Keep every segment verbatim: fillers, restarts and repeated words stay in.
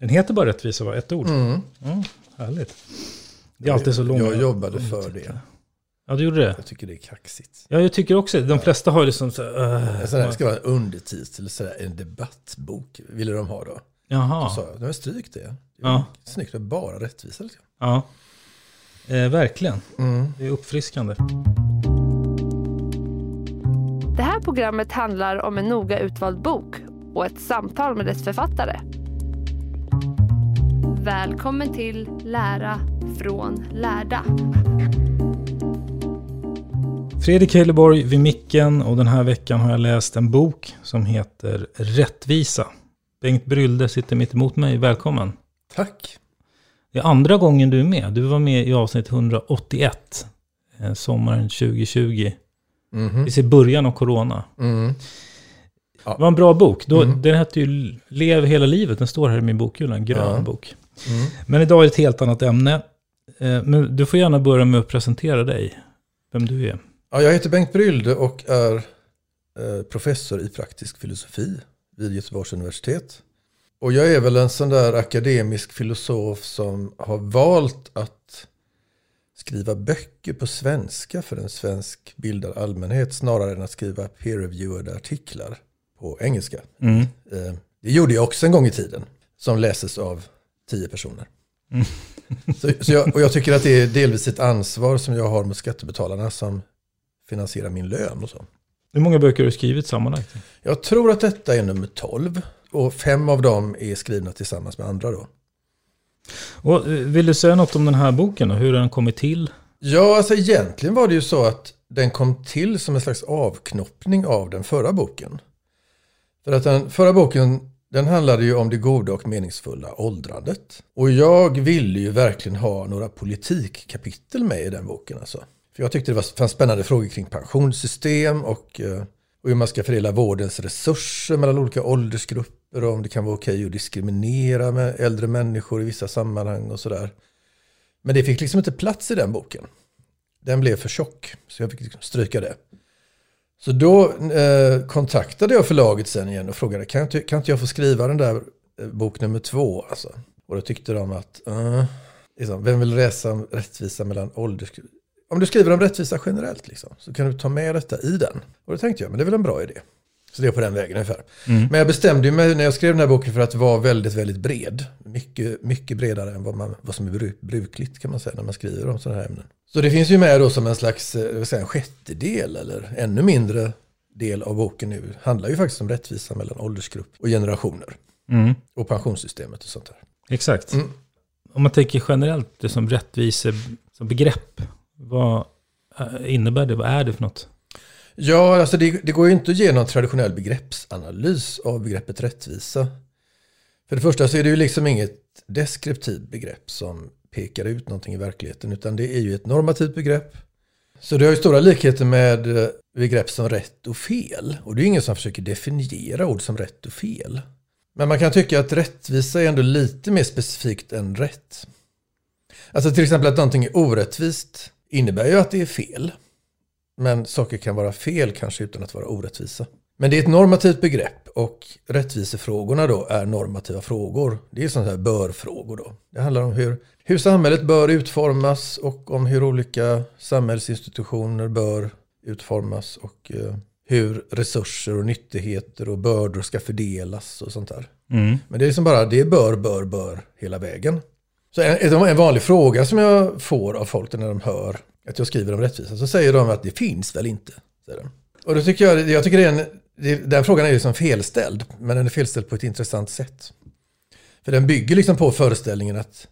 Den heter bara Rättvisa, var ett ord. Mm. Mm, härligt. Det är alltid så långt. Jag jobbade för det. Ja, du gjorde det. Jag tycker det är kaxigt. Ja, jag tycker också. De flesta har ju liksom... Så, uh, så det ska vara en undertitel, sådär, en debattbok ville de ha då. Jaha. Så de har strykt det. Ja. Snyggt, det är bara rättvisa. Liksom. Ja, eh, verkligen. Mm. Det är uppfriskande. Det här programmet handlar om en noga utvald bok och ett samtal med dess författare. Välkommen till Lära från Lärda. Fredrik Helleborg vid micken, och den här veckan har jag läst en bok som heter Rättvisa. Bengt Brülde sitter mitt emot mig. Välkommen. Tack. Det är andra gången du är med. Du var med i avsnitt etthundraåttioett, sommaren tjugotjugo. Mm-hmm. Vi ser början av corona. Mm. Ja. Det var en bra bok. Då, mm. Den hette ju Lev hela livet. Den står här i min bokhylla, en grön ja. bok. Mm. Men idag är det ett helt annat ämne. Men du får gärna börja med att presentera dig. Vem du är. Ja, jag heter Bengt Brülde och är professor i praktisk filosofi vid Göteborgs universitet. Och jag är väl en sån där akademisk filosof som har valt att skriva böcker på svenska för en svensk bildad allmänhet snarare än att skriva peer-reviewade artiklar på engelska. Mm. Det gjorde jag också en gång i tiden, som läses av tio personer. Mm. så, så jag, och jag tycker att det är delvis ett ansvar som jag har mot skattebetalarna som finansierar min lön och så. Hur många böcker har du skrivit sammanlagt? Jag tror att detta är nummer tolv, och fem av dem är skrivna tillsammans med andra då. Och vill du säga något om den här boken och hur den kommit till? Ja, alltså egentligen var det ju så att den kom till som en slags avknoppning av den förra boken. För att den förra boken, den handlade ju om det goda och meningsfulla åldrandet. Och jag ville ju verkligen ha några politikkapitel med i den boken. Alltså. För jag tyckte det var, fanns spännande frågor kring pensionssystem och, och hur man ska fördela vårdens resurser mellan olika åldersgrupper. Och om det kan vara okej att diskriminera med äldre människor i vissa sammanhang och sådär. Men det fick liksom inte plats i den boken. Den blev för tjock, så jag fick liksom stryka det. Så då eh, kontaktade jag förlaget sen igen och frågade, kan inte, kan inte jag få skriva den där bok nummer två? Alltså? Och då tyckte de att, uh, liksom, vem vill läsa om rättvisa mellan ålders... Om du skriver om rättvisa generellt liksom, så kan du ta med detta i den. Och då tänkte jag, men det är väl en bra idé. Så det är på den vägen ungefär. Mm. Men jag bestämde mig när jag skrev den här boken för att vara väldigt, väldigt bred. Mycket, mycket bredare än vad, man, vad som är brukligt kan man säga när man skriver om sådana här ämnen. Så det finns ju med då som en slags säga, en sjättedel eller ännu mindre del av boken nu. Handlar ju faktiskt om rättvisa mellan åldersgrupp och generationer. Mm. Och pensionssystemet och sånt där. Exakt. Mm. Om man tänker generellt det som rättvisa som begrepp. Vad innebär det? Vad är det för något? Ja, alltså det, det går ju inte att ge någon traditionell begreppsanalys av begreppet rättvisa. För det första så är det ju liksom inget deskriptivt begrepp som pekar ut någonting i verkligheten, utan det är ju ett normativt begrepp Så det har ju stora likheter med begrepp som rätt och fel. Och det är ingen som försöker definiera ord som rätt och fel. Men man kan tycka att rättvisa är ändå lite mer specifikt än rätt. Alltså till exempel att någonting är orättvist innebär ju att det är fel. Men saker kan vara fel kanske utan att vara orättvisa. Men det är ett normativt begrepp och rättvisefrågorna då är normativa frågor. Det är sådana här bör-frågor då. Det handlar om hur, hur samhället bör utformas och om hur olika samhällsinstitutioner bör utformas och eh, hur resurser och nyttigheter och bördor ska fördelas och sånt där. Mm. Men det är liksom bara det är bör, bör, bör hela vägen. Så en, en vanlig fråga som jag får av folk när de hör att jag skriver om rättvisa så säger de att det finns väl inte, säger de. Och då tycker jag, jag tycker det är en, den här frågan är ju som felställd, men den är felställd på ett intressant sätt. För den bygger liksom på föreställningen att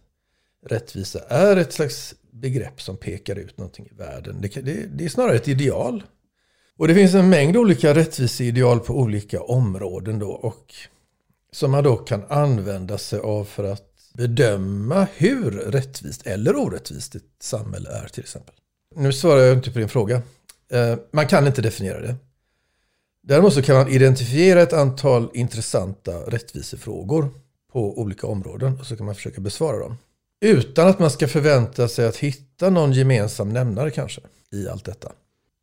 rättvisa är ett slags begrepp som pekar ut någonting i världen. Det, det, det är snarare ett ideal. Och det finns en mängd olika rättviseideal på olika områden då, och som man då kan använda sig av för att bedöma hur rättvist eller orättvist ett samhälle är till exempel. Nu svarar jag inte på din fråga. Man kan inte definiera det. Däremot så kan man identifiera ett antal intressanta rättvisefrågor på olika områden och så kan man försöka besvara dem. Utan att man ska förvänta sig att hitta någon gemensam nämnare kanske i allt detta.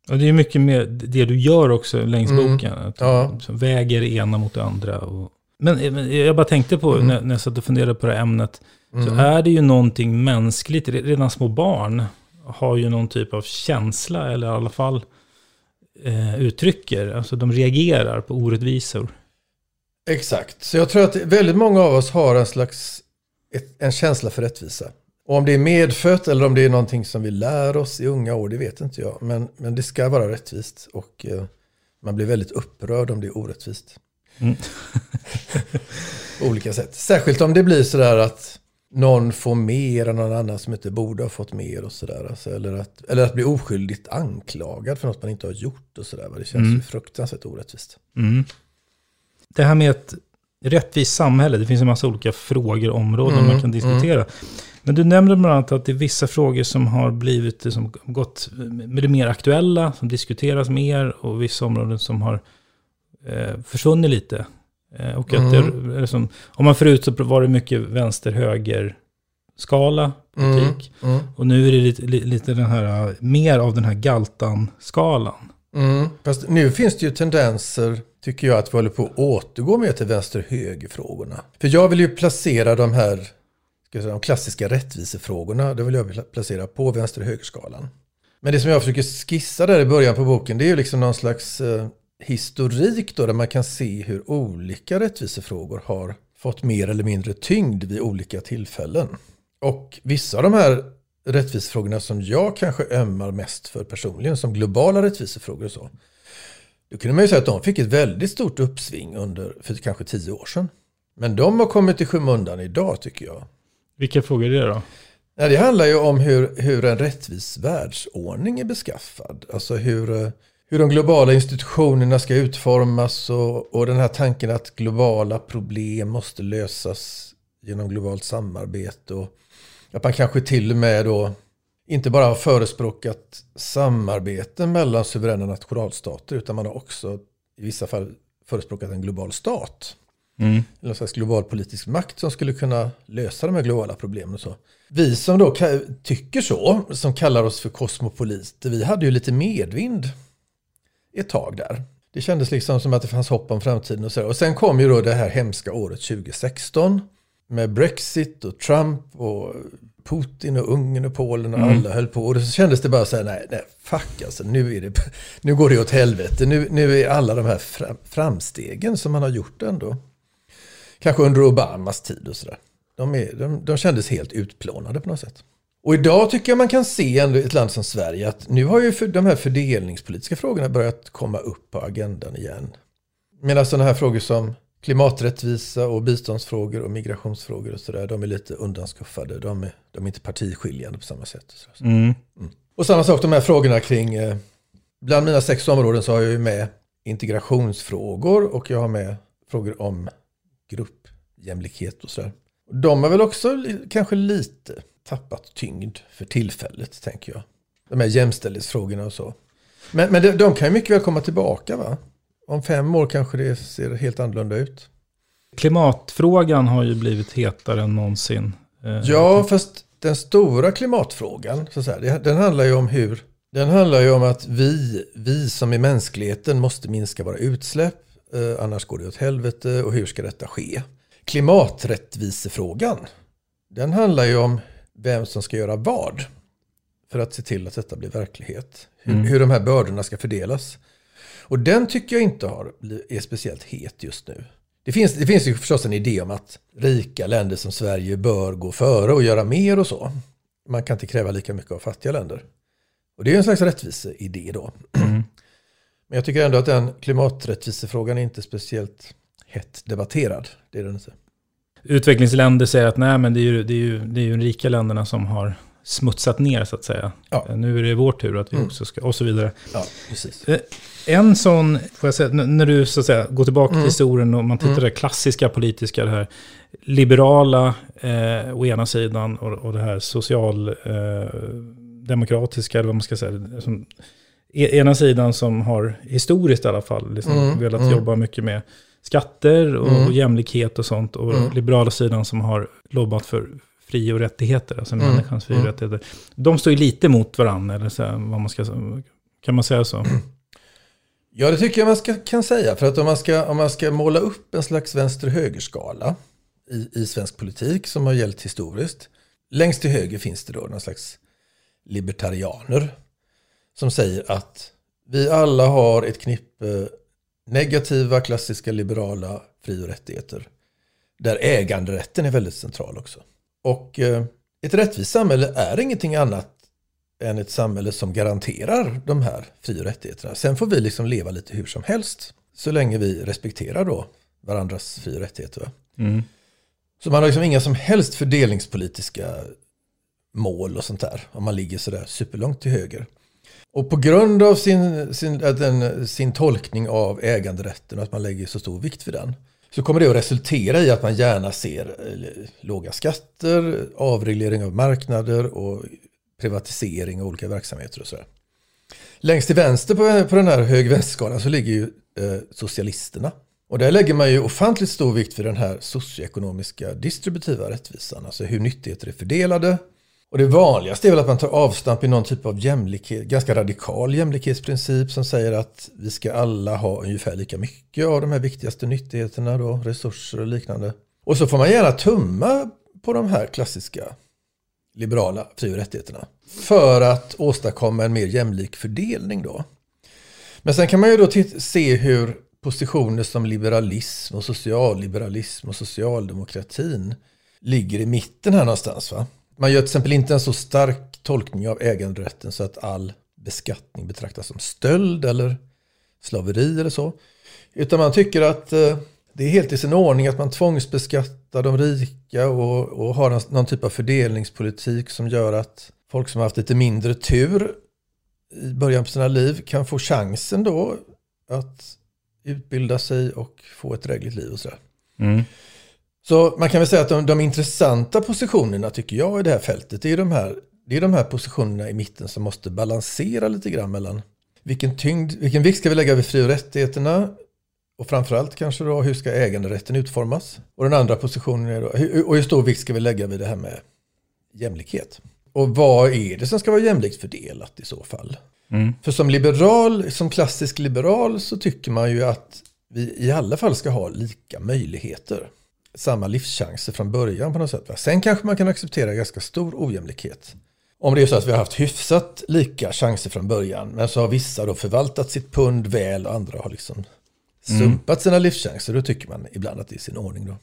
Och det är mycket mer det du gör också längs boken. Mm, att ja. Väger ena mot det andra. Och... Men jag bara tänkte på mm. när, när jag satt och funderade på det här ämnet mm. så är det ju någonting mänskligt. Redan små barn har ju någon typ av känsla eller i alla fall eh, uttrycker. Alltså de reagerar på orättvisor. Exakt. Så jag tror att väldigt många av oss har en slags ett, en känsla för rättvisa. Och om det är medfött eller om det är någonting som vi lär oss i unga år, det vet inte jag. Men, men det ska vara rättvist och eh, man blir väldigt upprörd om det är orättvist. Mm. På olika sätt. Särskilt om det blir sådär att någon får mer än någon annan som inte borde ha fått mer och sådär. Alltså, eller, att, eller att bli oskyldigt anklagad för något man inte har gjort och sådär. Det känns mm. ju fruktansvärt orättvist. Mm. Det här med ett rättvist samhälle, det finns en massa olika frågor och områden mm. man kan diskutera. Mm. Men du nämnde bland annat att det är vissa frågor som har blivit som gått med det mer aktuella, som diskuteras mer och vissa områden som har eh, försvunnit lite. Och att mm. det är som, om man förut så var det mycket vänster-höger skala politik mm. Mm. och nu är det lite, lite den här, mer av den här galtan-skalan. Mm. Fast nu finns det ju tendenser, tycker jag, att vi håller på att återgå mer till vänster-höger-frågorna. För jag vill ju placera de här ska jag säga, de klassiska rättvisefrågorna, det vill jag placera på vänster-höger-skalan. Men det som jag försöker skissa där i början på boken, det är ju liksom någon slags... historik då, där man kan se hur olika rättvisefrågor har fått mer eller mindre tyngd vid olika tillfällen. Och vissa av de här rättvisefrågorna som jag kanske ömmar mest för personligen, som globala rättvisefrågor och så, då kunde man ju säga att de fick ett väldigt stort uppsving under, för kanske tio år sedan. Men de har kommit i skymundan idag, tycker jag. Vilka frågor är det då? Ja, det handlar ju om hur, hur en rättvis världsordning är beskaffad. Alltså hur... Hur de globala institutionerna ska utformas och, och den här tanken att globala problem måste lösas genom globalt samarbete. Och att man kanske till och med då inte bara har förespråkat samarbete mellan suveräna nationalstater utan man har också i vissa fall förespråkat en global stat. Mm. Eller någon slags global politisk makt som skulle kunna lösa de här globala problemen och så. Vi som då ka- tycker så, som kallar oss för kosmopoliter, vi hade ju lite medvind ett tag där. Det kändes liksom som att det fanns hopp om framtiden och så. Och sen kom ju då det här hemska året tjugo sexton med Brexit och Trump och Putin och Ungern och Polen och mm. alla höll på. Och så kändes det bara så här, nej, nej fuck alltså, nu, är det, nu går det åt helvete. Nu, nu är alla de här framstegen som man har gjort ändå, kanske under Obamas tid och sådär. De, är, de, de kändes helt utplånade på något sätt. Och idag tycker jag man kan se ändå ett land som Sverige att nu har ju för de här fördelningspolitiska frågorna börjat komma upp på agendan igen. Medan sådana här frågor som klimaträttvisa och biståndsfrågor och migrationsfrågor och sådär, de är lite undanskuffade. De är, de är inte partiskiljande på samma sätt. Och, mm. Mm. och samma sak de här frågorna kring, eh, bland mina sex områden så har jag ju med integrationsfrågor och jag har med frågor om gruppjämlikhet och sådär. De är väl också li- kanske lite tappat tyngd för tillfället, tänker jag. de här jämställdhetsfrågorna och så. Men, men de, de kan ju mycket väl komma tillbaka, va? Om fem år kanske det ser helt annorlunda ut. Klimatfrågan har ju blivit hetare än någonsin. Ja, fast den stora klimatfrågan, så att säga, den handlar ju om hur... Den handlar ju om att vi, vi som är mänskligheten måste minska våra utsläpp, eh, annars går det åt helvete, och hur ska detta ske? Klimaträttvisefrågan, den handlar ju om vem som ska göra vad för att se till att detta blir verklighet. Hur, mm. hur de här bördorna ska fördelas. Och den tycker jag inte har, är speciellt het just nu. Det finns, det finns ju förstås en idé om att rika länder som Sverige bör gå före och göra mer och så. Man kan inte kräva lika mycket av fattiga länder. Och det är en slags rättviseidé då. Mm. Men jag tycker ändå att den klimaträttvisefrågan är inte speciellt hett debatterad. Det är den inte. Utvecklingsländer säger att nej, men det är ju, det är ju, det är ju de rika länderna som har smutsat ner, så att säga. Ja. Nu är det vår tur att vi mm. också ska, och så vidare. Ja, precis. En sån, får jag säga, när du så att säga går tillbaka mm. till historien och man tittar mm. på det klassiska politiska, det här liberala eh, å ena sidan och, och det här social... Eh, demokratiska, eller vad man ska säga, som, ena sidan som har historiskt i alla fall liksom, mm, velat mm. jobba mycket med skatter och, mm. och jämlikhet och sånt, och mm. liberala sidan som har lobbat för fri- och rättigheter, alltså mm. människans fri- och rättigheter. De står ju lite mot varandra, eller så här, vad man ska, kan man säga så? Ja, det tycker jag man ska, kan säga, för att om man ska, om man ska måla upp en slags vänster-högerskala i, i svensk politik som har gällt historiskt, längst till höger finns det då någon slags libertarianer som säger att vi alla har ett knippe negativa, klassiska, liberala fri- och rättigheter där äganderätten är väldigt central också. Och eh, ett rättvist samhälle är ingenting annat än ett samhälle som garanterar de här fri- och rättigheterna. Sen får vi liksom leva lite hur som helst så länge vi respekterar då varandras fri- och rättigheter. Mm. Så man har liksom inga som helst fördelningspolitiska mål och sånt där, om man ligger sådär superlångt till höger. Och på grund av sin, sin, den, sin tolkning av äganderätten, att man lägger så stor vikt vid den, så kommer det att resultera i att man gärna ser låga skatter, avreglering av marknader och privatisering av olika verksamheter och sådär. Längst till vänster på, på den här hög-vänsterskalan så ligger ju eh, socialisterna. Och där lägger man ju ofantligt stor vikt vid den här socioekonomiska distributiva rättvisan, alltså hur nyttigheter är fördelade. Och det vanligaste är väl att man tar avstamp i någon typ av jämlikhet, ganska radikal jämlikhetsprincip som säger att vi ska alla ha ungefär lika mycket av de här viktigaste nyttigheterna då, resurser och liknande. Och så får man gärna tumma på de här klassiska liberala fri- och rättigheterna för att åstadkomma en mer jämlik fördelning då. Men sen kan man ju då titt- se hur positioner som liberalism och socialliberalism och socialdemokratin ligger i mitten här någonstans, va? Man gör till exempel inte en så stark tolkning av äganderätten så att all beskattning betraktas som stöld eller slaveri eller så. Utan man tycker att det är helt i sin ordning att man tvångsbeskattar de rika och, och har någon typ av fördelningspolitik som gör att folk som har haft lite mindre tur i början på sina liv kan få chansen då att utbilda sig och få ett drägligt liv och sådär. Mm. Så man kan väl säga att de, de intressanta positionerna tycker jag i det här fältet, det är, de här, det är de här positionerna i mitten som måste balansera lite grann mellan vilken tyngd, vilken vikt ska vi lägga vid fri- och rättigheterna, och framförallt kanske då hur ska äganderätten utformas, och den andra positionen är då, och hur stor vikt ska vi lägga vid det här med jämlikhet, och vad är det som ska vara jämlikt fördelat i så fall. Mm. För som liberal, som klassisk liberal, så tycker man ju att vi i alla fall ska ha lika möjligheter, samma livschanser från början på något sätt. Sen kanske man kan acceptera ganska stor ojämlikhet. Om det är så att vi har haft hyfsat lika chanser från början, men så har vissa då förvaltat sitt pund väl och andra har liksom mm. sumpat sina livschanser, då tycker man ibland att det är sin ordning då.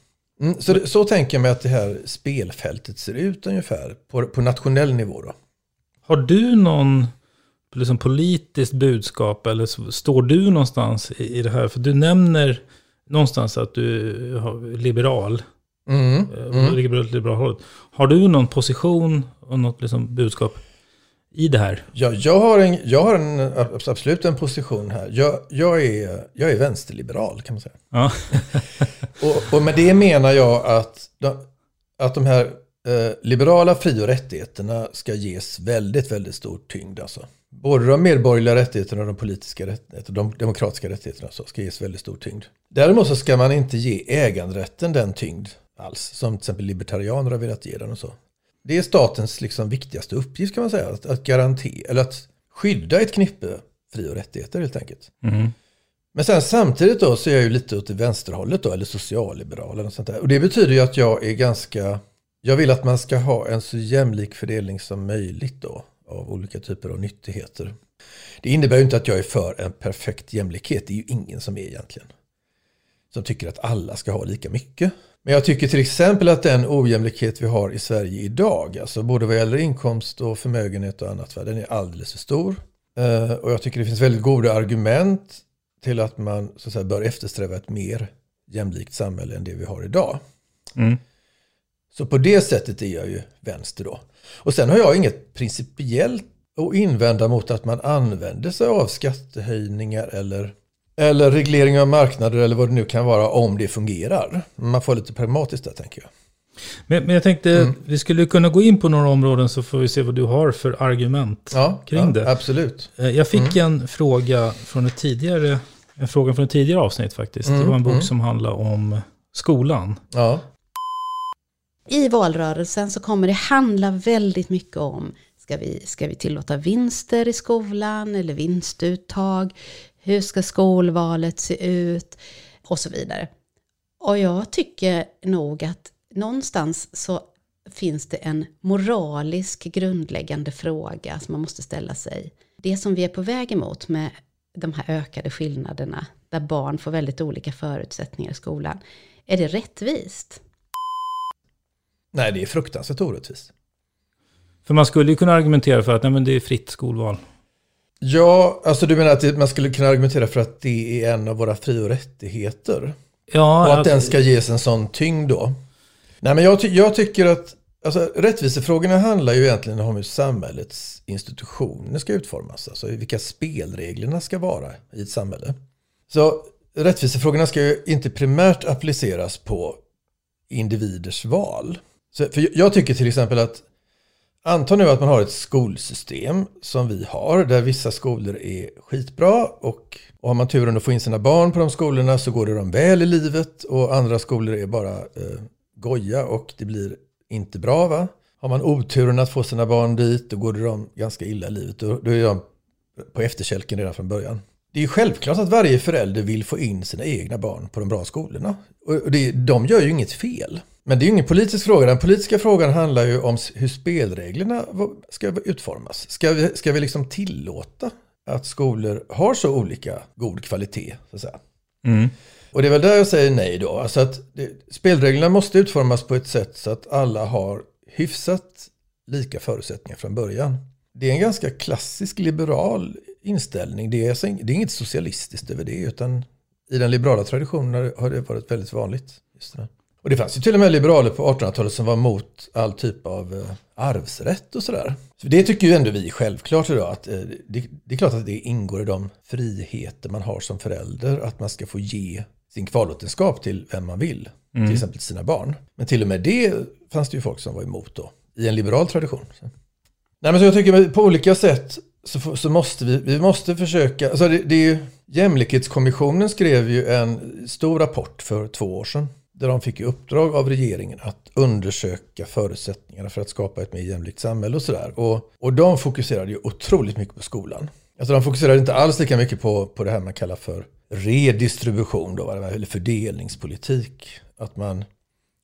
Mm, så, det, så tänker jag mig att det här spelfältet ser ut ungefär på, på nationell nivå då. Har du någon liksom politiskt budskap, eller står du någonstans i, i det här? För du nämner någonstans att du är liberal. Mm, mm. Liberal, liberal. Har du någon position och något liksom budskap i det här? Ja, jag har, en, jag har en, absolut en position här. Jag, jag, är, jag är vänsterliberal, kan man säga. Ja. och, och med det menar jag att de, att de här eh, liberala fri- och rättigheterna ska ges väldigt, väldigt stor tyngd. Alltså. Både de medborgerliga rättigheterna och de politiska rättigheterna, de demokratiska rättigheterna alltså, ska ges väldigt stor tyngd. Däremot så ska man inte ge äganderätten den tyngd alls, som till exempel libertarianer har velat ge den och så. Det är statens liksom viktigaste uppgift, kan man säga, att, att garantera eller att skydda ett knippe fri- och rättigheter helt enkelt. Mm. Men sen samtidigt då så är jag ju lite åt det vänsterhållet då, eller socialliberal eller sånt där. Och det betyder ju att jag är ganska, jag vill att man ska ha en så jämlik fördelning som möjligt då av olika typer av nyttigheter. Det innebär ju inte att jag är för en perfekt jämlikhet, det är ju ingen som är egentligen. Som tycker att alla ska ha lika mycket. Men jag tycker till exempel att den ojämlikhet vi har i Sverige idag, alltså både vad gäller inkomst och förmögenhet och annat, den är alldeles för stor. Och jag tycker det finns väldigt goda argument till att man så att säga, bör eftersträva ett mer jämlikt samhälle än det vi har idag. Mm. Så på det sättet är jag ju vänster då. Och sen har jag inget principiellt att invända mot att man använder sig av skattehöjningar eller, eller reglering av marknader eller vad det nu kan vara om det fungerar. Man får lite pragmatiskt där, tänker jag. Men, men jag tänkte, mm. vi skulle kunna gå in på några områden så får vi se vad du har för argument ja, kring ja, det. Absolut. Jag fick mm. en fråga från ett tidigare en fråga från ett tidigare avsnitt faktiskt. Mm. Det var en bok mm. som handlade om skolan. Ja. I valrörelsen så kommer det handla väldigt mycket om ska vi, ska vi tillåta vinster i skolan eller vinstuttag? Hur ska skolvalet se ut? Och så vidare. Och jag tycker nog att någonstans så finns det en moralisk grundläggande fråga som man måste ställa sig. Det som vi är på väg emot med de här ökade skillnaderna där barn får väldigt olika förutsättningar i skolan. Är det rättvist? Nej, det är fruktansvärt orättvist. För man skulle ju kunna argumentera för att nej, men det är fritt skolval. Ja, alltså du menar att man skulle kunna argumentera för att det är en av våra fri- och rättigheter? Ja, och att alltså... den ska ges en sån tyngd då? Nej, men jag, ty- jag tycker att alltså, rättvisefrågorna handlar ju egentligen om hur samhällets institutioner ska utformas. Alltså vilka spelreglerna ska vara i ett samhälle. Så rättvisefrågorna ska ju inte primärt appliceras på individers val. Så, för jag tycker till exempel att anta nu att man har ett skolsystem som vi har där vissa skolor är skitbra och, och har man turen att få in sina barn på de skolorna så går det dem väl i livet och andra skolor är bara... Eh, goja och det blir inte bra va? Har man oturen att få sina barn dit då går det dem ganska illa i livet. Då är de på efterkälken redan från början. Det är ju självklart att varje förälder vill få in sina egna barn på de bra skolorna. Och det, de gör ju inget fel. Men det är ju ingen politisk fråga. Den politiska frågan handlar ju om hur spelreglerna ska utformas. Ska vi, ska vi liksom tillåta att skolor har så olika god kvalitet så att säga? Mm. Och det är väl där jag säger nej då. Alltså att det, spelreglerna måste utformas på ett sätt så att alla har hyfsat lika förutsättningar från början. Det är en ganska klassisk liberal inställning. Det är, det är inget socialistiskt över det utan i den liberala traditionen har det varit väldigt vanligt. Just det. Och det fanns ju till och med liberaler på artonhundratalet som var emot all typ av arvsrätt och sådär. Så det tycker ju ändå vi självklart idag. Att det, det är klart att det ingår i de friheter man har som förälder att man ska få ge sin kvarlåtenskap till vem man vill, mm. till exempel till sina barn. Men till och med det fanns det ju folk som var emot då, i en liberal tradition. Så. Nej, men så jag tycker på olika sätt så, så måste vi, vi måste försöka, alltså det, det är ju, Jämlikhetskommissionen skrev ju en stor rapport för två år sedan, där de fick i uppdrag av regeringen att undersöka förutsättningarna för att skapa ett mer jämlikt samhälle och sådär. Och, och de fokuserade ju otroligt mycket på skolan. Alltså de fokuserade inte alls lika mycket på, på det här man kallar för redistribution då, eller fördelningspolitik. Att man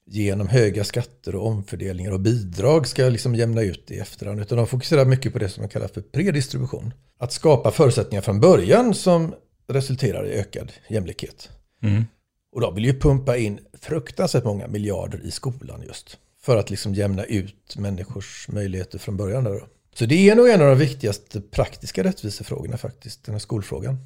genom höga skatter och omfördelningar och bidrag ska liksom jämna ut det i efterhand. Utan de fokuserar mycket på det som man kallar för predistribution. Att skapa förutsättningar från början som resulterar i ökad jämlikhet. Mm. Och de vill ju pumpa in fruktansvärt många miljarder i skolan just. För att liksom jämna ut människors möjligheter från början där då. Så det är nog en av de viktigaste praktiska rättvisefrågorna faktiskt, den här skolfrågan.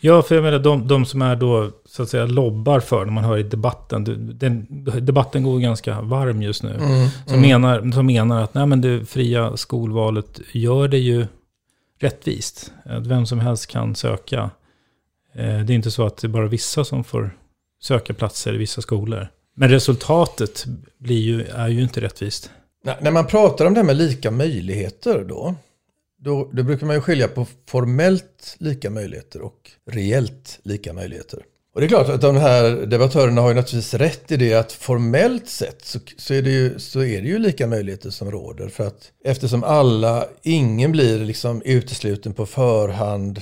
Ja, för jag menar de, de som är då så att säga lobbar för när man hör i debatten, den, debatten går ganska varm just nu. Mm, som, mm. Menar, som menar att nej, men det fria skolvalet gör det ju rättvist. Att vem som helst kan söka. Det är inte så att det är bara vissa som får söka platser i vissa skolor. Men resultatet blir ju, är ju inte rättvist. Nej, när man pratar om det här med lika möjligheter då, då, då brukar man ju skilja på formellt lika möjligheter och reellt lika möjligheter. Och det är klart att de här debattörerna har ju naturligtvis rätt i det, att formellt sett så, så, är, det ju, så är det ju lika möjligheter som råder. För att eftersom alla, ingen blir liksom utesluten på förhand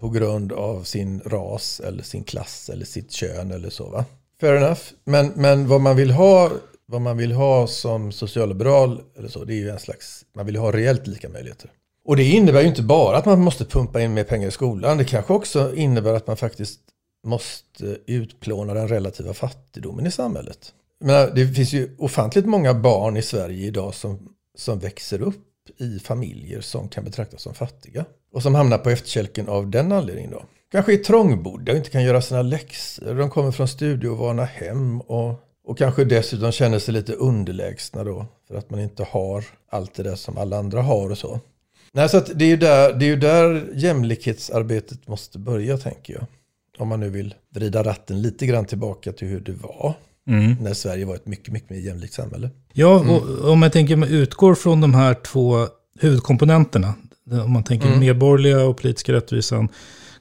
på grund av sin ras eller sin klass eller sitt kön eller så, va? Fair enough. Men, men vad man vill ha, vad man vill ha som socialliberal eller så, det är ju en slags, man vill ha reellt lika möjligheter. Och det innebär ju inte bara att man måste pumpa in mer pengar i skolan, det kanske också innebär att man faktiskt måste utplåna den relativa fattigdomen i samhället. Men det finns ju ofantligt många barn i Sverige idag som, som växer upp i familjer som kan betraktas som fattiga. Och som hamnar på efterkälken av den anledningen då. Kanske är trångbodda och inte kan göra sina läxor. De kommer från studieovana hem och, och kanske dessutom känner sig lite underlägsna då. För att man inte har allt det där som alla andra har och så. Nej, så att det är ju där, det är ju där jämlikhetsarbetet måste börja, tänker jag. Om man nu vill vrida ratten lite grann tillbaka till hur det var mm. när Sverige var ett mycket, mycket mer jämlikt samhälle. Ja, mm. om jag tänker utgår från de här två huvudkomponenterna. Om man tänker mm. medborgerliga och politiska rättvisan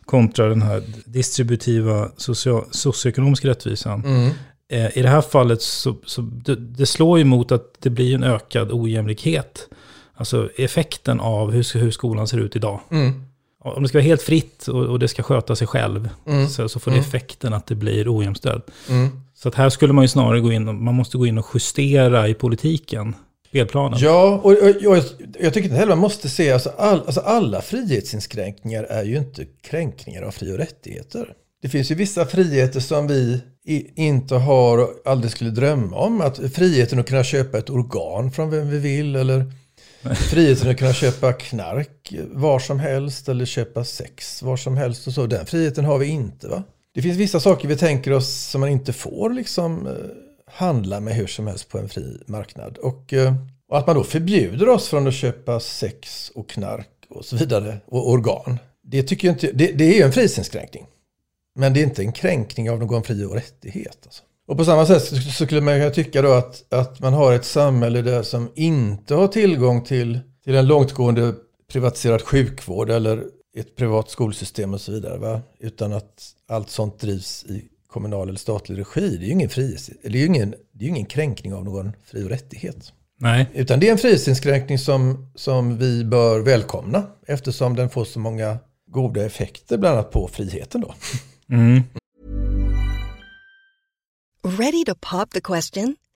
kontra den här distributiva socio- socioekonomiska rättvisan. Mm. Eh, I det här fallet så, så det, det slår ju emot att det blir en ökad ojämlikhet. Alltså effekten av hur, hur skolan ser ut idag. Mm. Om det ska vara helt fritt och, och det ska sköta sig själv mm. så, så får det mm. effekten att det blir ojämställd. Mm. Så att här skulle man ju snarare gå in och, man måste gå in och justera i politiken. Spelplanen. Ja, och, och, och jag, jag tycker inte heller man måste se, alltså, all, alltså alla frihetsinskränkningar är ju inte kränkningar av fri- och rättigheter. Det finns ju vissa friheter som vi i, inte har och aldrig skulle drömma om. Att friheten att kunna köpa ett organ från vem vi vill, eller nej. Friheten att kunna köpa knark var som helst eller köpa sex var som helst och så. Den friheten har vi inte, va? Det finns vissa saker vi tänker oss som man inte får liksom handla med hur som helst på en fri marknad. Och, och att man då förbjuder oss från att köpa sex och knark och så vidare och organ. Det tycker jag inte, det, det är ju en frihetsinskränkning. Men det är inte en kränkning av någon fri- och rättighet. Alltså. Och på samma sätt så, så skulle man kunna tycka då att, att man har ett samhälle där som inte har tillgång till, till en långtgående privatiserad sjukvård eller ett privat skolsystem och så vidare. Va? Utan att allt sånt drivs i kommunal eller statlig regi, det är ju ingen, frihet, det är ju ingen, det är ju ingen kränkning av någon fri- och rättighet. Nej. Utan det är en frihetsinskränkning som, som vi bör välkomna, eftersom den får så många goda effekter, bland annat på friheten då. Mm. Ready to pop the question?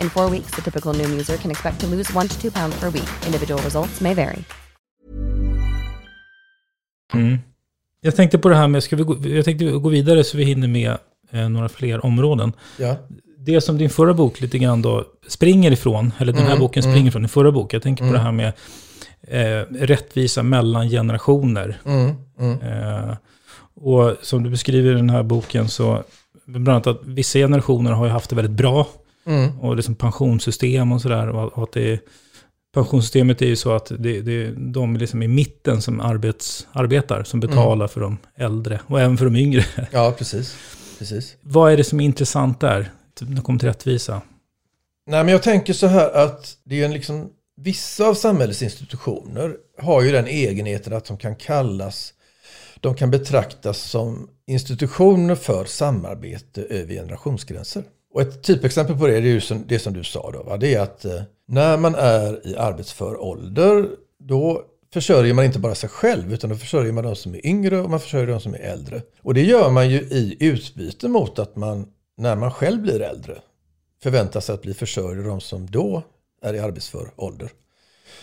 In four weeks, the typical Noom user can expect to lose one to two pounds per week. Individual results may vary. Mm. Jag tänkte på det här med, ska vi gå, jag tänkte gå vidare så vi hinner med eh, några fler områden. Ja. Det som din förra bok lite grann då springer ifrån, eller den här mm, boken springer mm. ifrån din förra bok. Jag tänker mm. på det här med eh, rättvisa mellan generationer. Mm, mm. Eh, och som du beskriver i den här boken så, bland annat att vissa generationer har ju haft det väldigt bra. Mm. Och liksom pensionssystem och sådär. Och, och att det är pensionssystemet är ju så att det, det, de är liksom i mitten som arbets, arbetar, som betalar mm. för de äldre och även för de yngre. Ja, precis. precis. Vad är det som är intressant där när det kommer till rättvisa? Nej, men jag tänker så här att det är en liksom, vissa av samhällets institutioner har ju den egenheten att de kan kallas, de kan betraktas som institutioner för samarbete över generationsgränser. Och ett typexempel på det är ju som, det som du sa då, va? Det är att eh, när man är i arbetsför ålder, då försörjer man inte bara sig själv utan då försörjer man de som är yngre och man försörjer de som är äldre. Och det gör man ju i utbyte mot att man, när man själv blir äldre, förväntas att bli försörjd av de som då är i arbetsför ålder.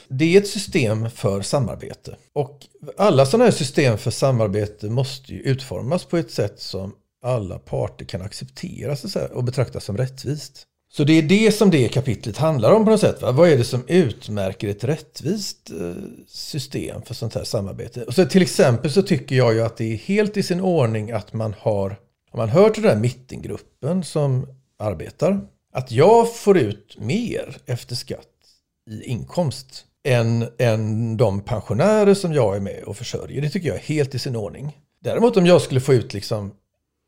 Det är ett system för samarbete. Och alla sådana här system för samarbete måste ju utformas på ett sätt som alla parter kan acceptera och betraktas som rättvist. Så det är det som det kapitlet handlar om på något sätt. Va? Vad är det som utmärker ett rättvist system för sånt här samarbete? Och så till exempel så tycker jag ju att det är helt i sin ordning att man har, om man hör till den här mittengruppen som arbetar, att jag får ut mer efter skatt i inkomst än, än de pensionärer som jag är med och försörjer. Det tycker jag är helt i sin ordning. Däremot om jag skulle få ut liksom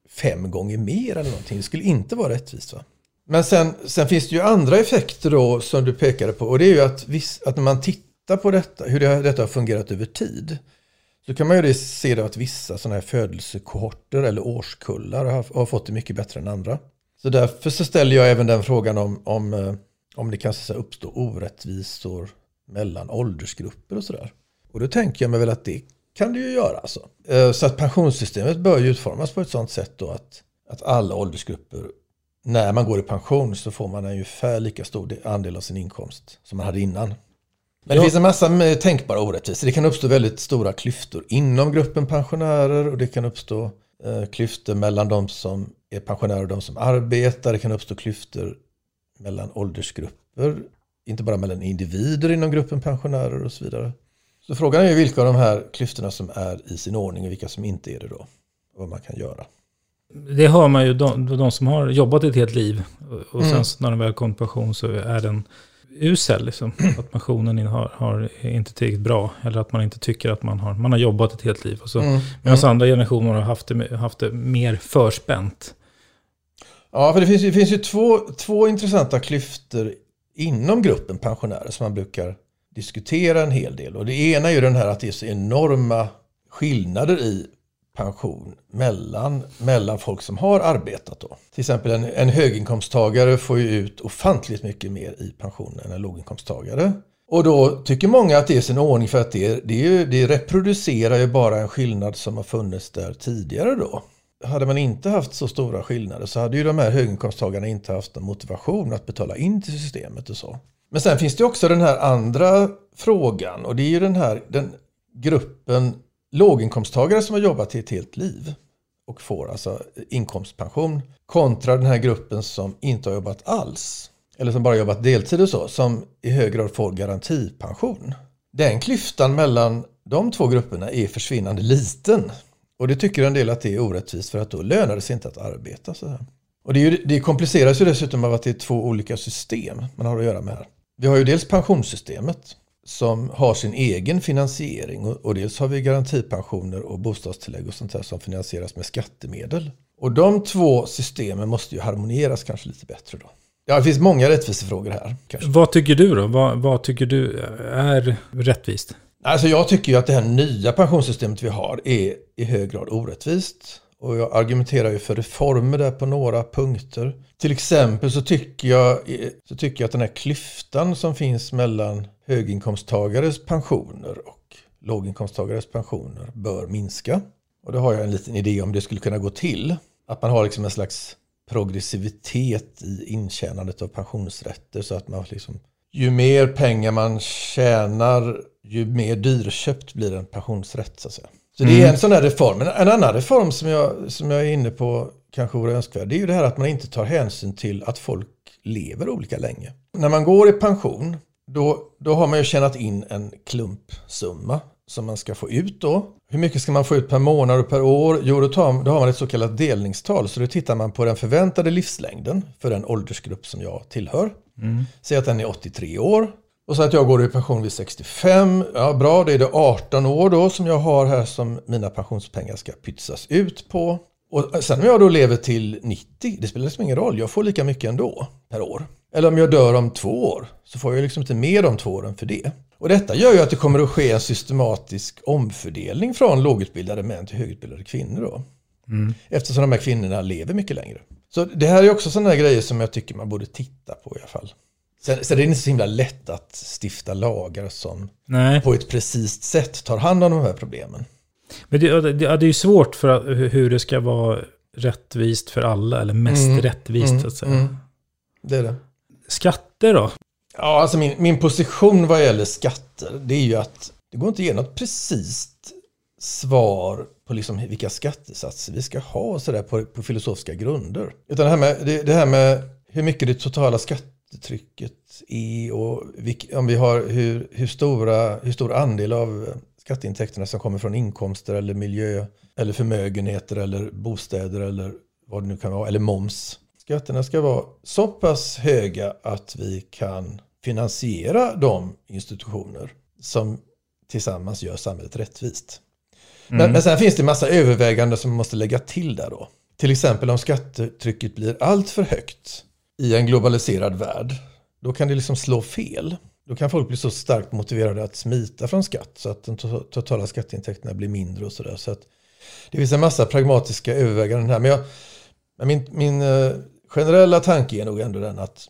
fem gånger mer eller någonting, det skulle inte vara rättvist, va? Men sen, sen finns det ju andra effekter då som du pekade på, och det är ju att, viss, att när man tittar på detta, hur det, detta har fungerat över tid, så kan man ju se då att vissa sådana här födelsekohorter eller årskullar har, har fått det mycket bättre än andra. Så därför så ställer jag även den frågan om, om, om det kan så uppstå orättvisor mellan åldersgrupper och sådär. Och då tänker jag mig väl att det kan det ju göra. Alltså. Så att pensionssystemet bör ju utformas på ett sådant sätt då att, att alla åldersgrupper, när man går i pension så får man en ungefär lika stor andel av sin inkomst som man hade innan. Men det finns en massa tänkbara orättvisor. Det kan uppstå väldigt stora klyftor inom gruppen pensionärer, och det kan uppstå eh, klyftor mellan de som är pensionärer och de som arbetar. Det kan uppstå klyftor mellan åldersgrupper, inte bara mellan individer inom gruppen pensionärer och så vidare. Så frågan är ju vilka av de här klyftorna som är i sin ordning och vilka som inte är det då, och vad man kan göra. Det hör man ju, de, de som har jobbat ett helt liv och, och mm. sen när de väl kommer på pension så är den usel liksom, att pensionen har, har inte tillräckligt bra, eller att man inte tycker att man har, man har jobbat ett helt liv. Och så, mm. medan mm. andra generationer har haft det, haft det mer förspänt. Ja, för det finns, det finns ju två, två intressanta klyftor inom gruppen pensionärer som man brukar diskutera en hel del. Och det ena är ju den här att det är så enorma skillnader i pension mellan, mellan folk som har arbetat då. Till exempel en, en höginkomsttagare får ju ut ofantligt mycket mer i pension än en låginkomsttagare. Och då tycker många att det är sin ordning, för att det, det, är ju, det reproducerar ju bara en skillnad som har funnits där tidigare då. Hade man inte haft så stora skillnader så hade ju de här höginkomsttagarna inte haft en motivation att betala in till systemet och så. Men sen finns det också den här andra frågan, och det är ju den här den gruppen låginkomsttagare som har jobbat i ett helt liv och får alltså inkomstpension, kontra den här gruppen som inte har jobbat alls eller som bara jobbat deltid och så, som i hög grad får garantipension. Den klyftan mellan de två grupperna är försvinnande liten, och det tycker en del att det är orättvist, för att då lönar det sig inte att arbeta så här. Och det, är ju, det kompliceras ju dessutom av att det är två olika system man har att göra med här. Vi har ju dels pensionssystemet som har sin egen finansiering, och, och dels har vi garantipensioner och bostadstillägg och sånt här som finansieras med skattemedel. Och de två systemen måste ju harmonieras kanske lite bättre då. Ja, det finns många rättvisefrågor här. Kanske. Vad tycker du då? Vad, vad tycker du är rättvist? Alltså jag tycker ju att det här nya pensionssystemet vi har är i hög grad orättvist. Och jag argumenterar ju för reformer där på några punkter. Till exempel så tycker jag, så tycker jag att den här klyftan som finns mellan höginkomsttagares pensioner och låginkomsttagares pensioner bör minska. Och det har jag en liten idé om det skulle kunna gå till. Att man har liksom en slags progressivitet i intjänandet av pensionsrätter, så att man liksom, ju mer pengar man tjänar, ju mer dyrköpt blir en pensionsrätt så att säga. Så det är en sån här reform. En annan reform som jag, som jag är inne på kanske vore önskvärd, det är ju det här att man inte tar hänsyn till att folk lever olika länge. När man går i pension, då, då har man ju tjänat in en klumpsumma som man ska få ut då. Hur mycket ska man få ut per månad och per år? Jo, då, tar, då har man ett så kallat delningstal. Så då tittar man på den förväntade livslängden för den åldersgrupp som jag tillhör. Mm. Säg att den är åttiotre år. Och så att jag går i pension vid sextiofem. Ja, bra, det är det arton år då som jag har här som mina pensionspengar ska pytsas ut på. Och sen om jag då lever till nittio, det spelar liksom ingen roll. Jag får lika mycket ändå per år. Eller om jag dör om två år så får jag liksom inte mer om två åren för det. Och detta gör ju att det kommer att ske en systematisk omfördelning från lågutbildade män till högutbildade kvinnor då. Mm. Eftersom de här kvinnorna lever mycket längre. Så det här är också sådana grejer som jag tycker man borde titta på i alla fall. Sen, sen är det inte så himla lätt att stifta lagar som Nej. På ett precist sätt tar hand om de här problemen. Men det, det, det är ju svårt för hur det ska vara rättvist för alla, eller mest mm. rättvist mm. så att säga. Mm. Det är det. Skatter då? Ja, alltså min, min position vad gäller skatter, det är ju att det går inte att ge något precist svar på liksom vilka skattesatser vi ska ha så där på, på filosofiska grunder. Utan det här med, det, det här med hur mycket det totala skattetrycket är och vilk, om vi har hur, hur, stora, hur stor andel av skatteintäkterna som kommer från inkomster eller miljö eller förmögenheter eller bostäder eller vad det nu kan vara, eller moms. Skatterna ska vara så pass höga att vi kan finansiera de institutioner som tillsammans gör samhället rättvist. Mm. Men, men sen finns det massa överväganden som man måste lägga till där då. Till exempel om skattetrycket blir allt för högt i en globaliserad värld, då kan det liksom slå fel. Då kan folk bli så starkt motiverade att smita från skatt så att de to- totala skatteintäkterna blir mindre och sådär. Så att det finns en massa pragmatiska överväganden här. Men, jag, men min, min eh, generella tanke är nog ändå den att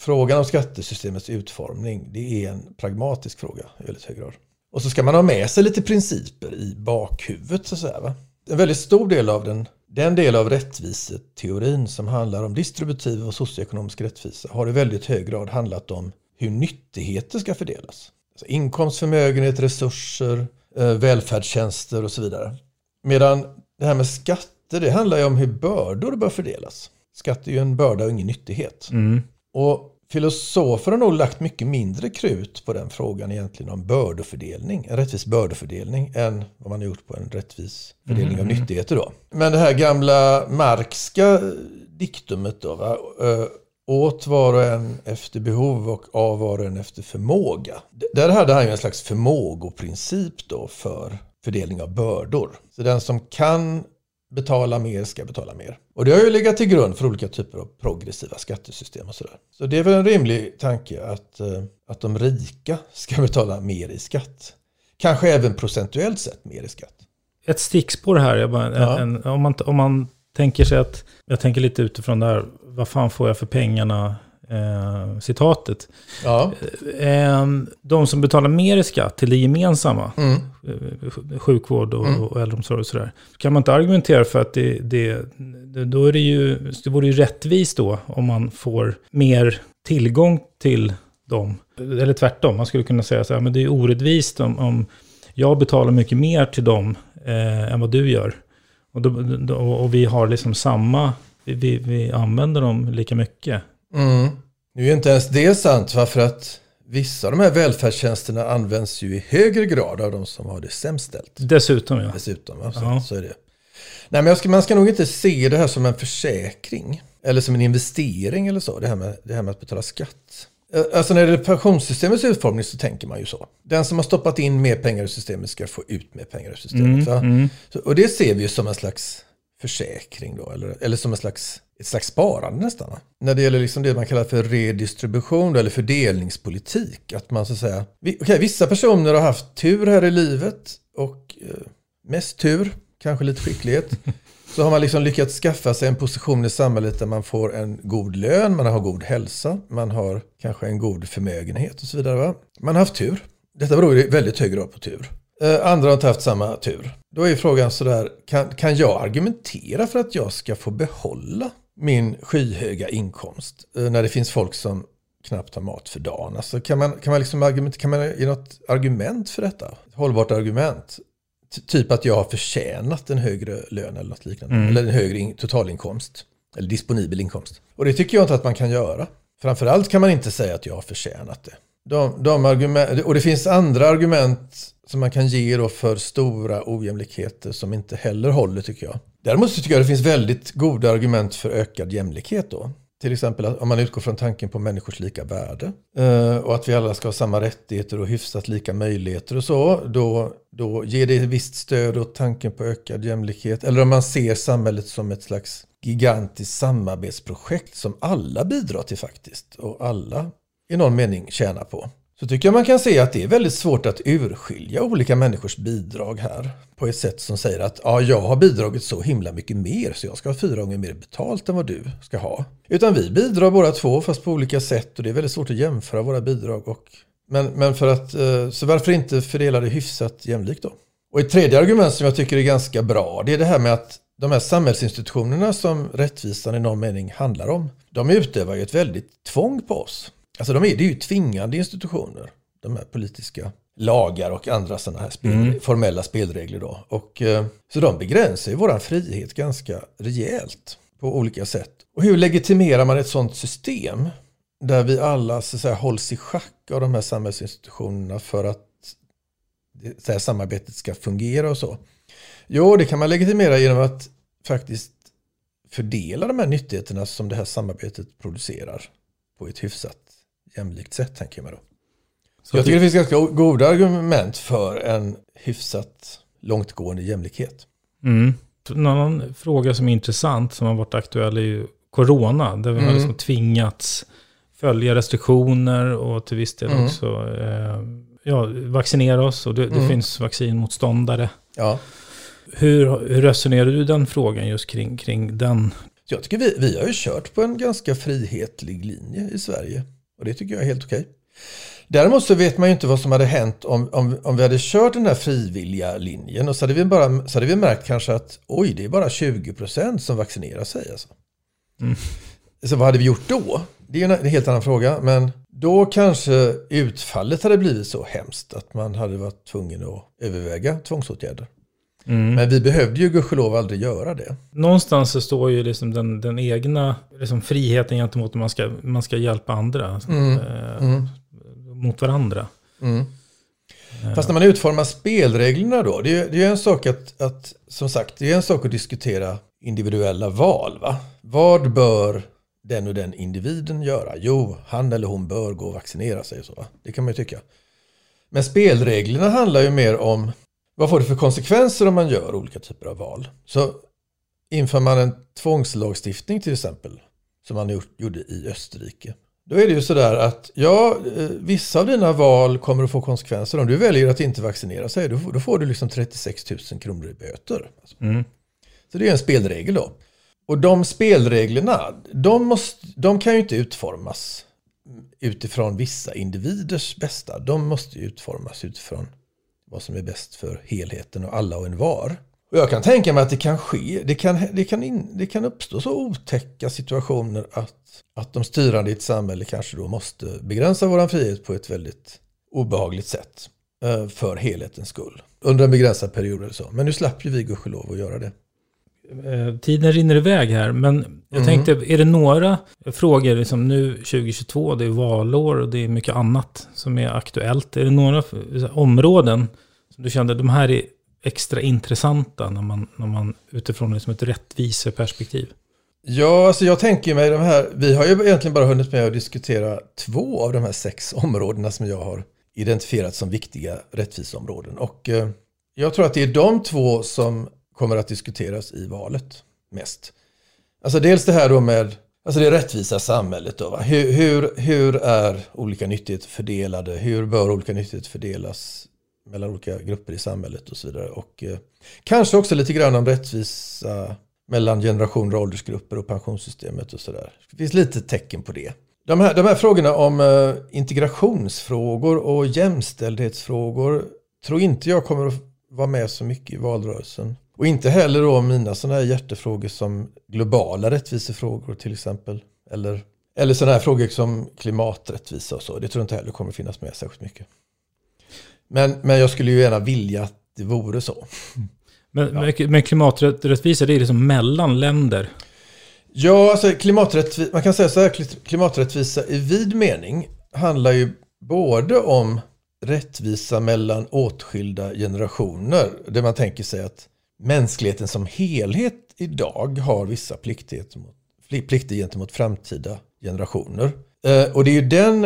frågan om skattesystemets utformning, det är en pragmatisk fråga i väldigt hög grad. Och så ska man ha med sig lite principer i bakhuvudet så här, va? En väldigt stor del av den, den del av rättviseteorin som handlar om distributiv och socioekonomisk rättvisa har i väldigt hög grad handlat om hur nyttigheter ska fördelas. Alltså inkomst, förmögenhet, resurser, välfärdstjänster och så vidare. Medan det här med skatter, det handlar ju om hur bördor bör fördelas. Skatt är ju en börda och ingen nyttighet. Mm. Och filosofer har nog lagt mycket mindre krut på den frågan egentligen om bördefördelning, en rättvis bördefördelning, än vad man har gjort på en rättvis fördelning mm. av nyttigheter då. Men det här gamla marxska diktumet då, va? Ö, åt var och en efter behov och av var och en efter förmåga. Där hade han ju en slags förmågoprincip då för fördelning av bördor. Så den som kan betala mer ska betala mer. Och det har ju legat till grund för olika typer av progressiva skattesystem och sådär. Så det är väl en rimlig tanke att, att de rika ska betala mer i skatt. Kanske även procentuellt sett mer i skatt. Ett stickspår här, jag bara, ja. en, om, man, om man tänker sig att, jag tänker lite utifrån där, vad fan får jag för pengarna, eh, citatet. Ja. Eh, de som betalar mer i skatt till det gemensamma, mm. sjukvård och, mm. och äldreomsorg och sådär. Kan man inte argumentera för att det, det, då är det, ju, det vore ju rättvist då om man får mer tillgång till dem. Eller tvärtom, man skulle kunna säga så här, men det är ju orättvist om, om jag betalar mycket mer till dem eh, än vad du gör. Och, då, då, och vi har liksom samma, vi, vi använder dem lika mycket. Mm. Nu är ju inte ens det sant, va? För att vissa av de här välfärdstjänsterna används ju i högre grad av de som har det sämst ställt. Dessutom, ja. Dessutom, va? Så, ja. Så är det. Nej, men jag ska, man ska nog inte se det här som en försäkring eller som en investering eller så, det här med, det här med att betala skatt. Alltså när det är pensionssystemets utformning så tänker man ju så. Den som har stoppat in mer pengar i systemet ska få ut mer pengar i systemet. Mm, mm. Så, och det ser vi ju som en slags försäkring då, eller, eller som en slags, ett slags sparande nästan. Va? När det gäller liksom det man kallar för redistribution eller fördelningspolitik. Att man så att säga, vi, okay, vissa personer har haft tur här i livet och eh, mest tur, kanske lite skicklighet. Så har man liksom lyckats skaffa sig en position i samhället där man får en god lön, man har god hälsa, man har kanske en god förmögenhet och så vidare. Va? Man har haft tur. Detta beror i väldigt hög grad på tur. Andra har inte haft samma tur. Då är frågan sådär, kan, kan jag argumentera för att jag ska få behålla min skyhöga inkomst när det finns folk som knappt har mat för dagen? Alltså kan man, kan man liksom argument, kan man ge något argument för detta? Ett hållbart argument? Typ att jag har förtjänat en högre lön eller något liknande. Mm. Eller en högre in- totalinkomst. Eller disponibel inkomst. Och det tycker jag inte att man kan göra. Framförallt kan man inte säga att jag har förtjänat det. De, de argument, och det finns andra argument som man kan ge då för stora ojämlikheter som inte heller håller, tycker jag. Däremot så tycker jag att det finns väldigt goda argument för ökad jämlikhet då. Till exempel om man utgår från tanken på människors lika värde och att vi alla ska ha samma rättigheter och hyfsat lika möjligheter och så, då, då ger det ett visst stöd åt tanken på ökad jämlikhet. Eller om man ser samhället som ett slags gigantiskt samarbetsprojekt som alla bidrar till faktiskt och alla i någon mening tjänar på. Så tycker jag man kan se att det är väldigt svårt att urskilja olika människors bidrag här på ett sätt som säger att ja, jag har bidragit så himla mycket mer så jag ska ha fyra gånger mer betalt än vad du ska ha. Utan vi bidrar båda två fast på olika sätt och det är väldigt svårt att jämföra våra bidrag. Och, men, men för att, så varför inte fördela det hyfsat jämlikt då? Och ett tredje argument som jag tycker är ganska bra, det är det här med att de här samhällsinstitutionerna som rättvisan i någon mening handlar om, de utövar ju ett väldigt tvång på oss. Alltså de är, det är ju tvingande institutioner, de här politiska lagar och andra sådana här spel, mm. formella spelregler då. Och, så de begränsar ju vår frihet ganska rejält på olika sätt. Och hur legitimerar man ett sådant system där vi alla så att säga, hålls i schack av de här samhällsinstitutionerna för att det här samarbetet ska fungera och så? Jo, det kan man legitimera genom att faktiskt fördela de här nyttigheterna som det här samarbetet producerar på ett hyfsat jämlikt sätt, tänker jag då. Så jag tycker det finns ganska goda argument för en hyfsat långtgående jämlikhet. Mm. En annan fråga som är intressant som har varit aktuell är ju corona, där vi mm. har liksom tvingats följa restriktioner och till viss del mm. också eh, ja, vaccinera oss och det, det mm. finns vaccinmotståndare. Ja. Hur, hur resonerar du den frågan just kring, kring den? Jag tycker vi, vi har ju kört på en ganska frihetlig linje i Sverige. Och det tycker jag är helt okej. Däremot så vet man ju inte vad som hade hänt om, om, om vi hade kört den här frivilliga linjen. Och så hade vi, bara, så hade vi märkt kanske att oj, det är bara tjugo procent som vaccinerar sig. Alltså. Mm. Så vad hade vi gjort då? Det är en, en helt annan fråga. Men då kanske utfallet hade blivit så hemskt att man hade varit tvungen att överväga tvångsåtgärder. Mm. Men vi behövde ju gudskelov aldrig göra det. Någonstans så står ju liksom den, den egna liksom friheten gentemot att man ska, man ska hjälpa andra mm. Eh, mm. mot varandra. Mm. Eh. Fast när man utformar spelreglerna då, det är, det är en sak att, att som sagt, det är en sak att diskutera individuella val, va? Vad bör den och den individen göra? Jo, han eller hon bör gå och vaccinera sig och så, va? Det kan man ju tycka. Men spelreglerna handlar ju mer om vad får det för konsekvenser om man gör olika typer av val? Så inför man en tvångslagstiftning till exempel, som man gjorde i Österrike. Då är det ju sådär att ja, vissa av dina val kommer att få konsekvenser. Om du väljer att inte vaccinera sig, då får, då får du liksom trettiosex tusen kronor i böter. Mm. Så det är en spelregel då. Och de spelreglerna, de, måste, de kan ju inte utformas utifrån vissa individers bästa. De måste utformas utifrån vad som är bäst för helheten och alla och en var. Och jag kan tänka mig att det kan ske, det kan, det kan, in, det kan uppstå så otäcka situationer att, att de styrande i ett samhälle kanske då måste begränsa vår frihet på ett väldigt obehagligt sätt för helhetens skull. Under en begränsad period eller så. Men nu slapp ju vi gudskelov att göra det. Tiden rinner iväg här, men jag tänkte, mm. är det några frågor liksom nu tjugo tjugotvå, det är valår och det är mycket annat som är aktuellt. Är det några områden som du kände, de här är extra intressanta när man, när man utifrån liksom ett rättviseperspektiv? Ja, alltså jag tänker mig de här, vi har ju egentligen bara hunnit med att diskutera två av de här sex områdena som jag har identifierat som viktiga rättviseområden. Och eh, jag tror att det är de två som kommer att diskuteras i valet mest. Alltså dels det här då med alltså det rättvisa samhället då, va? Hur, hur, hur är olika nyttigheter fördelade? Hur bör olika nyttigheter fördelas mellan olika grupper i samhället och så vidare? Och eh, kanske också lite grann om rättvisa mellan generationer, åldersgrupper och pensionssystemet och sådär. Det finns lite tecken på det. De här, de här frågorna om eh, integrationsfrågor och jämställdhetsfrågor tror inte jag kommer att vara med så mycket i valrörelsen. Och inte heller då mina sådana här hjärtefrågor som globala rättvisefrågor till exempel. Eller, eller sådana här frågor som klimaträttvisa och så. Det tror jag inte heller kommer finnas med särskilt mycket. Men, men jag skulle ju gärna vilja att det vore så. Men, ja. Men klimaträttvisa, det är liksom mellan länder? Ja, alltså klimaträttvisa, man kan säga så här, klimaträttvisa i vid mening handlar ju både om rättvisa mellan åtskilda generationer. Där man tänker sig att mänskligheten som helhet idag har vissa pliktig gentemot framtida generationer. Eh, och det är ju den,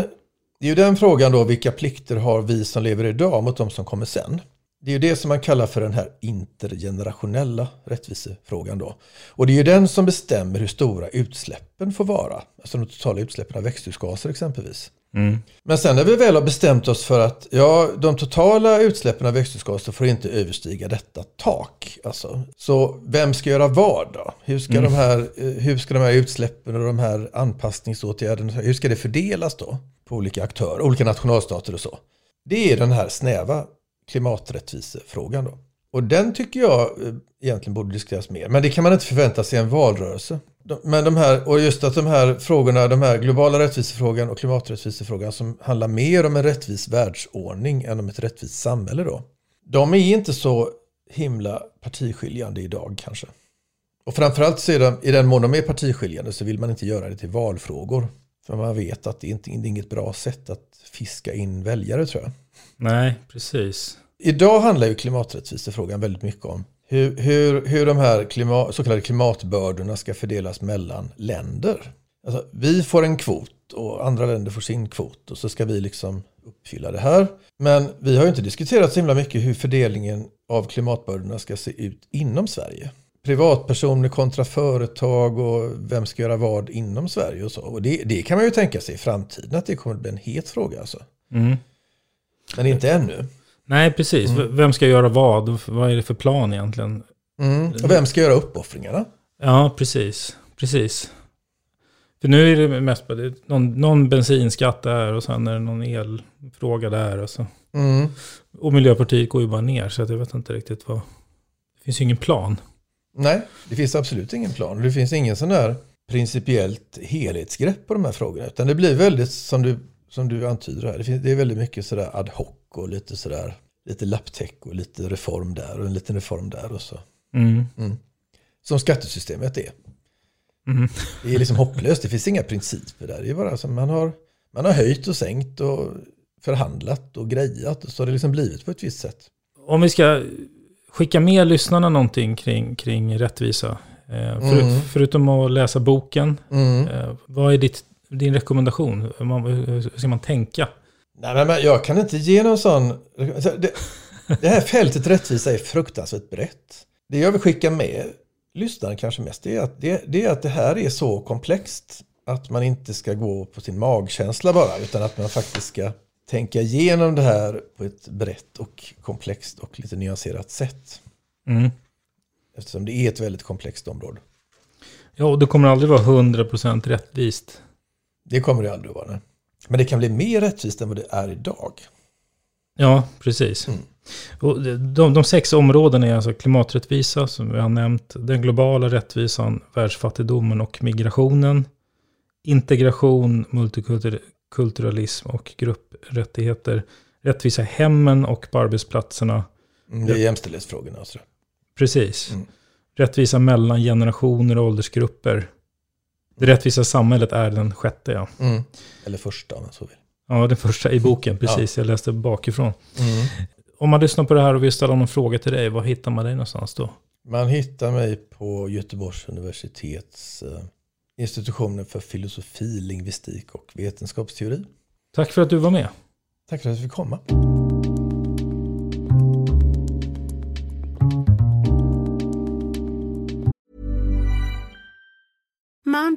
det är ju den frågan då, vilka plikter har vi som lever idag mot de som kommer sen? Det är ju det som man kallar för den här intergenerationella rättvisefrågan då. Och det är ju den som bestämmer hur stora utsläppen får vara. Alltså de totala utsläppen av växthusgaser exempelvis. Mm. Men sen när vi väl har bestämt oss för att ja, de totala utsläppen av växthusgaser får inte överstiga detta tak. Alltså. Så vem ska göra vad då? Hur ska, mm. de här, hur ska de här utsläppen och de här anpassningsåtgärderna, hur ska det fördelas då? På olika aktörer, olika nationalstater och så. Det är den här snäva klimaträttvisefrågan då. Och den tycker jag egentligen borde diskuteras mer. Men det kan man inte förvänta sig en valrörelse. Men de här, och just att de här frågorna, de här globala rättvisefrågan och klimaträttvisefrågan som handlar mer om en rättvis världsordning än om ett rättvist samhälle då. De är inte så himla partiskiljande idag kanske. Och framförallt så är de, i den mån de är partiskiljande så vill man inte göra det till valfrågor. För man vet att det inte det är inget bra sätt att fiska in väljare tror jag. Nej, precis. Idag handlar ju klimaträttvisefrågan väldigt mycket om hur, hur, hur de här klimat, så kallade klimatbördorna ska fördelas mellan länder. Alltså, vi får en kvot och andra länder får sin kvot och så ska vi liksom uppfylla det här. Men vi har ju inte diskuterat så himla mycket hur fördelningen av klimatbördorna ska se ut inom Sverige. Privatpersoner kontra företag och vem ska göra vad inom Sverige och så. Och det, det kan man ju tänka sig i framtiden att det kommer att bli en het fråga alltså. Mm. Men inte ännu. Nej, precis. Mm. Vem ska göra vad? Vad är det för plan egentligen? Mm. Och vem ska göra uppoffringarna? Ja, precis. precis. För nu är det mest på någon, någon bensinskatt där och sen är det någon elfråga där. Och, så. Mm. och Miljöpartiet går ju bara ner så att jag vet inte riktigt vad... Det finns ju ingen plan. Nej, det finns absolut ingen plan. Det finns ingen sån där principiellt helhetsgrepp på de här frågorna. Utan det blir väldigt, som du, som du antyder här, det, finns, det är väldigt mycket sådär ad hoc. Och lite sådär, lite lapptäck och lite reform där och en liten reform där och så. Mm. Mm. Som skattesystemet är. Mm. Det är liksom hopplöst, det finns inga principer där. Det är bara som man har, man har höjt och sänkt och förhandlat och grejat och så har det liksom blivit på ett visst sätt. Om vi ska skicka med lyssnarna någonting kring, kring rättvisa, eh, för, mm. förutom att läsa boken, mm. eh, vad är ditt, din rekommendation? Hur ska man tänka? Nej, men jag kan inte ge någon sån... Det, det här fältet rättvisa är fruktansvärt brett. Det jag vill skicka med lyssnaren kanske mest det är, att det, det är att det här är så komplext att man inte ska gå på sin magkänsla bara, utan att man faktiskt ska tänka igenom det här på ett brett och komplext och lite nyanserat sätt. Mm. Eftersom det är ett väldigt komplext område. Ja, och det kommer aldrig vara hundra procent rättvist. Det kommer det aldrig vara, nej. Men det kan bli mer rättvist än vad det är idag. Ja, precis. Mm. Och de, de sex områdena är alltså klimaträttvisa som vi har nämnt, den globala rättvisan, världsfattigdomen och migrationen, integration, multikulturalism och grupprättigheter, rättvisa hemmen och på arbetsplatserna. Mm, det är jämställdhetsfrågorna. Alltså. Precis. Mm. Rättvisa mellan generationer och åldersgrupper. Det rättvisa samhället är den sjätte, ja. Mm. Eller första, om man så vill. Ja, den första i boken, precis. Ja. Jag läste bakifrån. Mm. Om man lyssnar på det här och vill ställa någon fråga till dig, var hittar man dig någonstans då? Man hittar mig på Göteborgs universitets institutionen för filosofi, lingvistik och vetenskapsteori. Tack för att du var med. Tack för att du fick komma. Mom